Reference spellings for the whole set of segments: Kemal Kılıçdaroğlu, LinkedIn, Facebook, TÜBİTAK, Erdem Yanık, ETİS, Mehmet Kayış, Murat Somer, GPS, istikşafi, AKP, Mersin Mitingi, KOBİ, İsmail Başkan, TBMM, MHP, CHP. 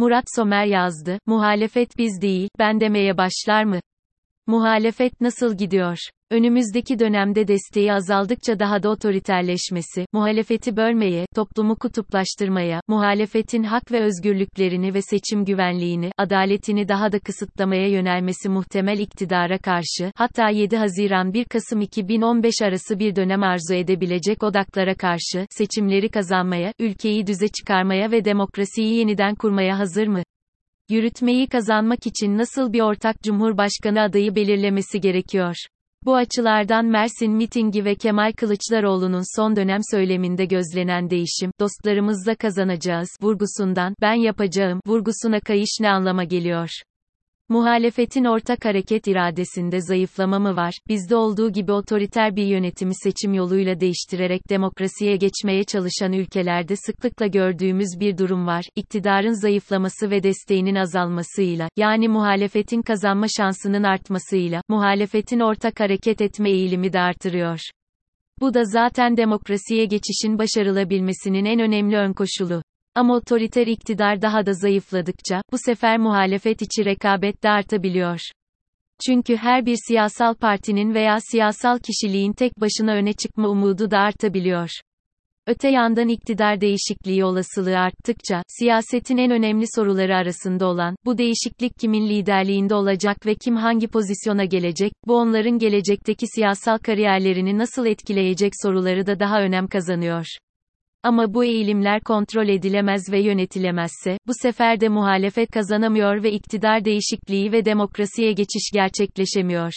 Murat Somer yazdı, muhalefet biz değil, ben demeye başlar mı? Muhalefet nasıl gidiyor? Önümüzdeki dönemde desteği azaldıkça daha da otoriterleşmesi, muhalefeti bölmeye, toplumu kutuplaştırmaya, muhalefetin hak ve özgürlüklerini ve seçim güvenliğini, adaletini daha da kısıtlamaya yönelmesi muhtemel iktidara karşı, hatta 7 Haziran-1 Kasım 2015 arası bir dönem arzu edebilecek odaklara karşı, seçimleri kazanmaya, ülkeyi düze çıkarmaya ve demokrasiyi yeniden kurmaya hazır mı? Yürütmeyi kazanmak için nasıl bir ortak cumhurbaşkanı adayı belirlemesi gerekiyor? Bu açılardan Mersin Mitingi ve Kemal Kılıçdaroğlu'nun son dönem söyleminde gözlenen değişim, dostlarımızla kazanacağız vurgusundan, ben yapacağım vurgusuna kayış ne anlama geliyor? Muhalefetin ortak hareket iradesinde zayıflama mı var? Bizde olduğu gibi otoriter bir yönetimi seçim yoluyla değiştirerek demokrasiye geçmeye çalışan ülkelerde sıklıkla gördüğümüz bir durum var. İktidarın zayıflaması ve desteğinin azalmasıyla, yani muhalefetin kazanma şansının artmasıyla, muhalefetin ortak hareket etme eğilimi de artırıyor. Bu da zaten demokrasiye geçişin başarılabilmesinin en önemli önkoşulu. Ama otoriter iktidar daha da zayıfladıkça, bu sefer muhalefet içi rekabet de artabiliyor. Çünkü her bir siyasal partinin veya siyasal kişiliğin tek başına öne çıkma umudu da artabiliyor. Öte yandan iktidar değişikliği olasılığı arttıkça, siyasetin en önemli soruları arasında olan, bu değişiklik kimin liderliğinde olacak ve kim hangi pozisyona gelecek, bu onların gelecekteki siyasal kariyerlerini nasıl etkileyecek soruları da daha önem kazanıyor. Ama bu eğilimler kontrol edilemez ve yönetilemezse, bu sefer de muhalefet kazanamıyor ve iktidar değişikliği ve demokrasiye geçiş gerçekleşemiyor.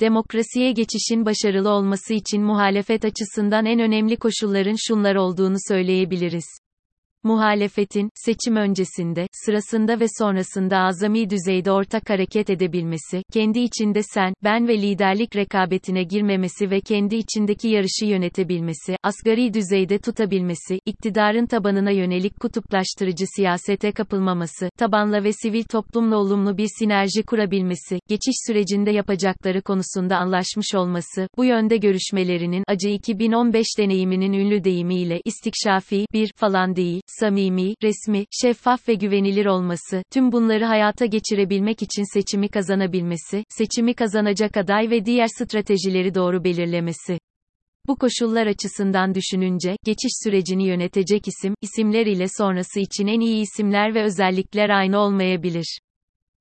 Demokrasiye geçişin başarılı olması için muhalefet açısından en önemli koşulların şunlar olduğunu söyleyebiliriz. Muhalefetin, seçim öncesinde, sırasında ve sonrasında azami düzeyde ortak hareket edebilmesi, kendi içinde sen, ben ve liderlik rekabetine girmemesi ve kendi içindeki yarışı yönetebilmesi, asgari düzeyde tutabilmesi, iktidarın tabanına yönelik kutuplaştırıcı siyasete kapılmaması, tabanla ve sivil toplumla olumlu bir sinerji kurabilmesi, geçiş sürecinde yapacakları konusunda anlaşmış olması, bu yönde görüşmelerinin, acı 2015 deneyiminin ünlü deyimiyle, istikşafi, bir, falan değil, samimi, resmi, şeffaf ve güvenilir olması, tüm bunları hayata geçirebilmek için seçimi kazanabilmesi, seçimi kazanacak aday ve diğer stratejileri doğru belirlemesi. Bu koşullar açısından düşününce, geçiş sürecini yönetecek isimler ile sonrası için en iyi isimler ve özellikler aynı olmayabilir.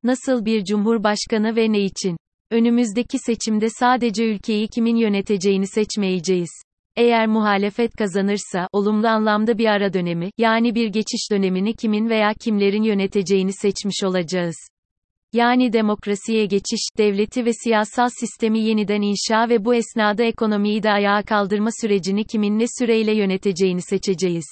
Nasıl bir cumhurbaşkanı ve ne için? Önümüzdeki seçimde sadece ülkeyi kimin yöneteceğini seçmeyeceğiz. Eğer muhalefet kazanırsa, olumlu anlamda bir ara dönemi, yani bir geçiş dönemini kimin veya kimlerin yöneteceğini seçmiş olacağız. Yani demokrasiye geçiş, devleti ve siyasal sistemi yeniden inşa ve bu esnada ekonomiyi de ayağa kaldırma sürecini kimin ne süreyle yöneteceğini seçeceğiz.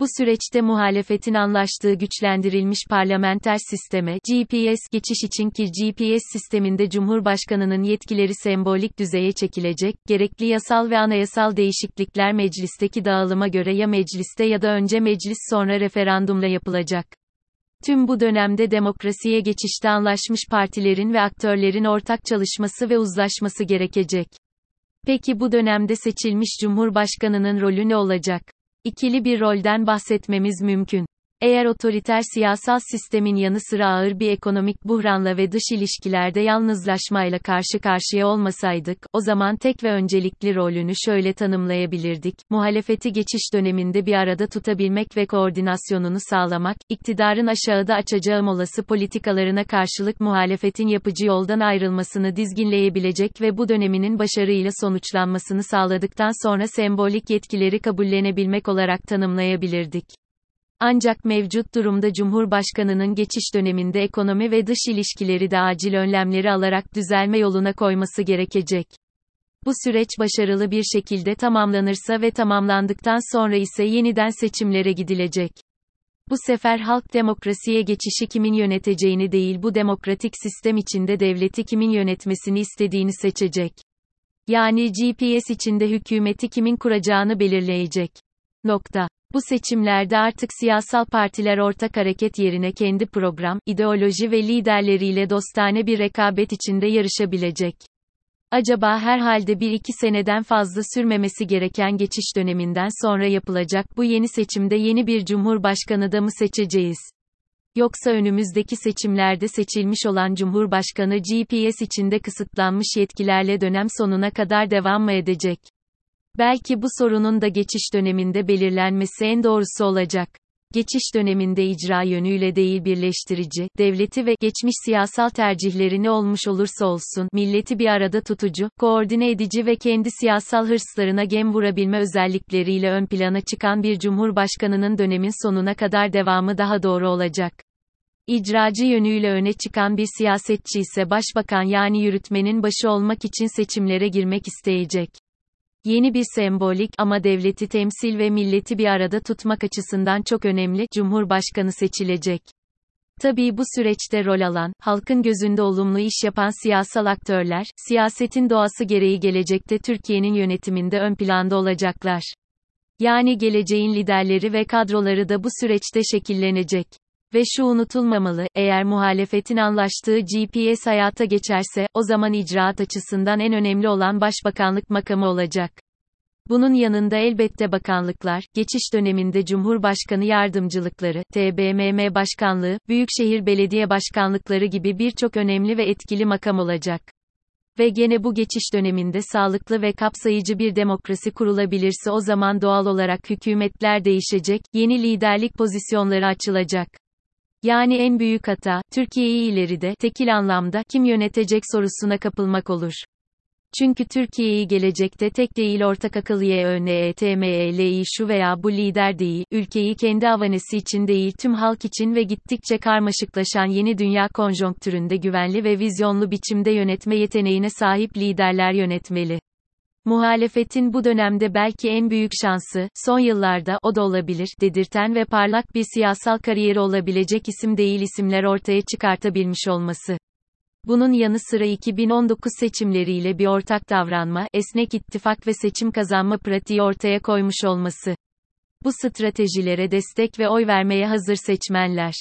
Bu süreçte muhalefetin anlaştığı güçlendirilmiş parlamenter sisteme, GPS, geçiş için ki GPS sisteminde Cumhurbaşkanı'nın yetkileri sembolik düzeye çekilecek, gerekli yasal ve anayasal değişiklikler meclisteki dağılıma göre ya mecliste ya da önce meclis sonra referandumla yapılacak. Tüm bu dönemde demokrasiye geçişte anlaşmış partilerin ve aktörlerin ortak çalışması ve uzlaşması gerekecek. Peki bu dönemde seçilmiş Cumhurbaşkanı'nın rolü ne olacak? İkili bir rolden bahsetmemiz mümkün. Eğer otoriter siyasal sistemin yanı sıra ağır bir ekonomik buhranla ve dış ilişkilerde yalnızlaşmayla karşı karşıya olmasaydık, o zaman tek ve öncelikli rolünü şöyle tanımlayabilirdik: muhalefeti geçiş döneminde bir arada tutabilmek ve koordinasyonunu sağlamak, iktidarın aşağıda açacağım olası politikalarına karşılık muhalefetin yapıcı yoldan ayrılmasını dizginleyebilecek ve bu döneminin başarıyla sonuçlanmasını sağladıktan sonra sembolik yetkileri kabullenebilmek olarak tanımlayabilirdik. Ancak mevcut durumda Cumhurbaşkanı'nın geçiş döneminde ekonomi ve dış ilişkileri de acil önlemleri alarak düzelme yoluna koyması gerekecek. Bu süreç başarılı bir şekilde tamamlanırsa ve tamamlandıktan sonra ise yeniden seçimlere gidilecek. Bu sefer halk demokrasiye geçişi kimin yöneteceğini değil, bu demokratik sistem içinde devleti kimin yönetmesini istediğini seçecek. Yani GPS içinde hükümeti kimin kuracağını belirleyecek. Nokta. Bu seçimlerde artık siyasal partiler ortak hareket yerine kendi program, ideoloji ve liderleriyle dostane bir rekabet içinde yarışabilecek. Acaba herhalde 1-2 seneden fazla sürmemesi gereken geçiş döneminden sonra yapılacak bu yeni seçimde yeni bir cumhurbaşkanı da mı seçeceğiz? Yoksa önümüzdeki seçimlerde seçilmiş olan Cumhurbaşkanı GPS içinde kısıtlanmış yetkilerle dönem sonuna kadar devam mı edecek? Belki bu sorunun da geçiş döneminde belirlenmesi en doğrusu olacak. Geçiş döneminde icra yönüyle değil birleştirici, devleti ve geçmiş siyasal tercihleri ne olmuş olursa olsun, milleti bir arada tutucu, koordine edici ve kendi siyasal hırslarına gem vurabilme özellikleriyle ön plana çıkan bir cumhurbaşkanının dönemin sonuna kadar devamı daha doğru olacak. İcracı yönüyle öne çıkan bir siyasetçi ise başbakan yani yürütmenin başı olmak için seçimlere girmek isteyecek. Yeni bir sembolik ama devleti temsil ve milleti bir arada tutmak açısından çok önemli Cumhurbaşkanı seçilecek. Tabii bu süreçte rol alan, halkın gözünde olumlu iş yapan siyasal aktörler, siyasetin doğası gereği gelecekte Türkiye'nin yönetiminde ön planda olacaklar. Yani geleceğin liderleri ve kadroları da bu süreçte şekillenecek. Ve şu unutulmamalı, eğer muhalefetin anlaştığı GPS hayata geçerse, o zaman icraat açısından en önemli olan başbakanlık makamı olacak. Bunun yanında elbette bakanlıklar, geçiş döneminde Cumhurbaşkanı yardımcılıkları, TBMM başkanlığı, büyükşehir belediye başkanlıkları gibi birçok önemli ve etkili makam olacak. Ve gene bu geçiş döneminde sağlıklı ve kapsayıcı bir demokrasi kurulabilirse o zaman doğal olarak hükümetler değişecek, yeni liderlik pozisyonları açılacak. Yani en büyük hata, Türkiye'yi ileride, tekil anlamda, kim yönetecek sorusuna kapılmak olur. Çünkü Türkiye'yi gelecekte tek değil ortak akıl yönetmeli şu veya bu lider değil, ülkeyi kendi avanesi için değil tüm halk için ve gittikçe karmaşıklaşan yeni dünya konjonktüründe güvenli ve vizyonlu biçimde yönetme yeteneğine sahip liderler yönetmeli. Muhalefetin bu dönemde belki en büyük şansı, son yıllarda, o da olabilir, dedirten ve parlak bir siyasal kariyeri olabilecek isim değil isimler ortaya çıkartabilmiş olması. Bunun yanı sıra 2019 seçimleriyle bir ortak davranma, esnek ittifak ve seçim kazanma pratiği ortaya koymuş olması. Bu stratejilere destek ve oy vermeye hazır seçmenler.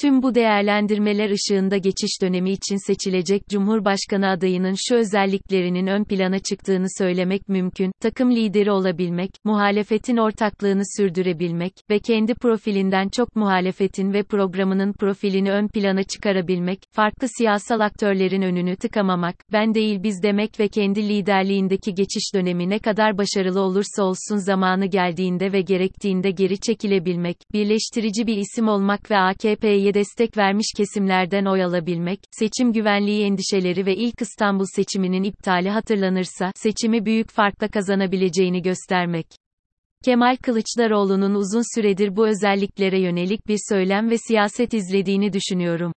Tüm bu değerlendirmeler ışığında geçiş dönemi için seçilecek Cumhurbaşkanı adayının şu özelliklerinin ön plana çıktığını söylemek mümkün, takım lideri olabilmek, muhalefetin ortaklığını sürdürebilmek ve kendi profilinden çok muhalefetin ve programının profilini ön plana çıkarabilmek, farklı siyasal aktörlerin önünü tıkamamak, ben değil biz demek ve kendi liderliğindeki geçiş dönemi ne kadar başarılı olursa olsun zamanı geldiğinde ve gerektiğinde geri çekilebilmek, birleştirici bir isim olmak ve AKP'yi destek vermiş kesimlerden oy alabilmek, seçim güvenliği endişeleri ve ilk İstanbul seçiminin iptali hatırlanırsa, seçimi büyük farkla kazanabileceğini göstermek. Kemal Kılıçdaroğlu'nun uzun süredir bu özelliklere yönelik bir söylem ve siyaset izlediğini düşünüyorum.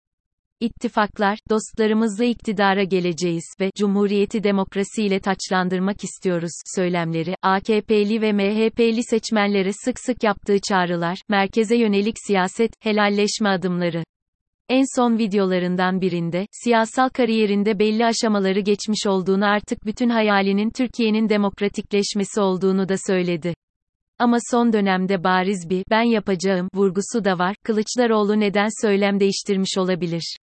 İttifaklar, dostlarımızla iktidara geleceğiz ve Cumhuriyeti demokrasiyle taçlandırmak istiyoruz söylemleri, AKP'li ve MHP'li seçmenlere sık sık yaptığı çağrılar, merkeze yönelik siyaset, helalleşme adımları. En son videolarından birinde, siyasal kariyerinde belli aşamaları geçmiş olduğunu artık bütün hayalinin Türkiye'nin demokratikleşmesi olduğunu da söyledi. Ama son dönemde bariz bir, ben yapacağım, vurgusu da var, Kılıçdaroğlu neden söylem değiştirmiş olabilir?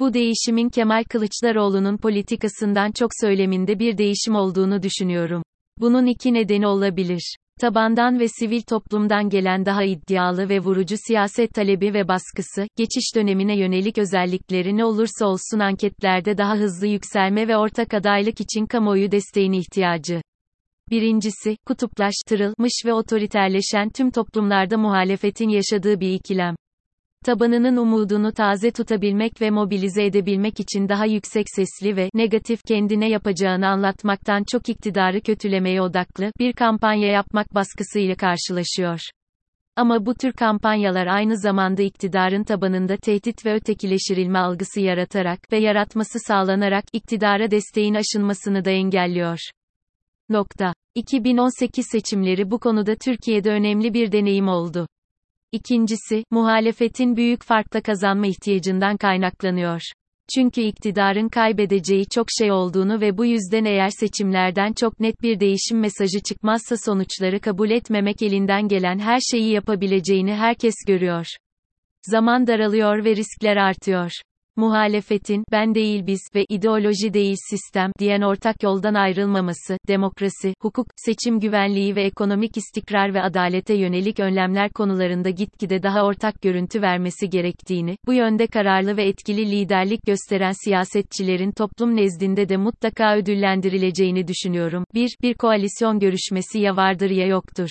Bu değişimin Kemal Kılıçdaroğlu'nun politikasından çok söyleminde bir değişim olduğunu düşünüyorum. Bunun iki nedeni olabilir. Tabandan ve sivil toplumdan gelen daha iddialı ve vurucu siyaset talebi ve baskısı, geçiş dönemine yönelik özellikleri ne olursa olsun anketlerde daha hızlı yükselme ve ortak adaylık için kamuoyu desteğine ihtiyacı. Birincisi, kutuplaştırılmış ve otoriterleşen tüm toplumlarda muhalefetin yaşadığı bir ikilem. Tabanının umudunu taze tutabilmek ve mobilize edebilmek için daha yüksek sesli ve negatif kendine yapacağını anlatmaktan çok iktidarı kötülemeye odaklı bir kampanya yapmak baskısıyla karşılaşıyor. Ama bu tür kampanyalar aynı zamanda iktidarın tabanında tehdit ve ötekileştirilme algısı yaratarak ve yaratması sağlanarak iktidara desteğin aşınmasını da engelliyor. 2018 seçimleri bu konuda Türkiye'de önemli bir deneyim oldu. İkincisi, muhalefetin büyük farkla kazanma ihtiyacından kaynaklanıyor. Çünkü iktidarın kaybedeceği çok şey olduğunu ve bu yüzden eğer seçimlerden çok net bir değişim mesajı çıkmazsa sonuçları kabul etmemek elinden gelen her şeyi yapabileceğini herkes görüyor. Zaman daralıyor ve riskler artıyor. muhalefetin, ben değil biz ve ideoloji değil sistem diyen ortak yoldan ayrılmaması, demokrasi, hukuk, seçim güvenliği ve ekonomik istikrar ve adalete yönelik önlemler konularında gitgide daha ortak görüntü vermesi gerektiğini, bu yönde kararlı ve etkili liderlik gösteren siyasetçilerin toplum nezdinde de mutlaka ödüllendirileceğini düşünüyorum. Bir koalisyon görüşmesi ya vardır ya yoktur.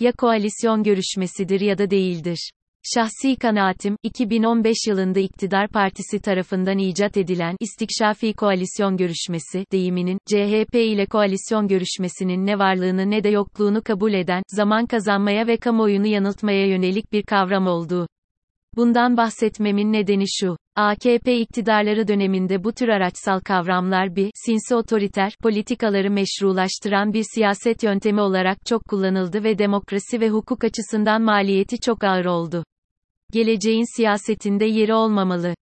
Ya koalisyon görüşmesidir ya da değildir. Şahsi kanaatim, 2015 yılında iktidar partisi tarafından icat edilen istikşafi koalisyon görüşmesi deyiminin, CHP ile koalisyon görüşmesinin ne varlığını ne de yokluğunu kabul eden, zaman kazanmaya ve kamuoyunu yanıltmaya yönelik bir kavram olduğu. Bundan bahsetmemin nedeni şu: AKP iktidarları döneminde bu tür araçsal kavramlar sinsi otoriter politikaları meşrulaştıran bir siyaset yöntemi olarak çok kullanıldı ve demokrasi ve hukuk açısından maliyeti çok ağır oldu. Geleceğin siyasetinde yeri olmamalı.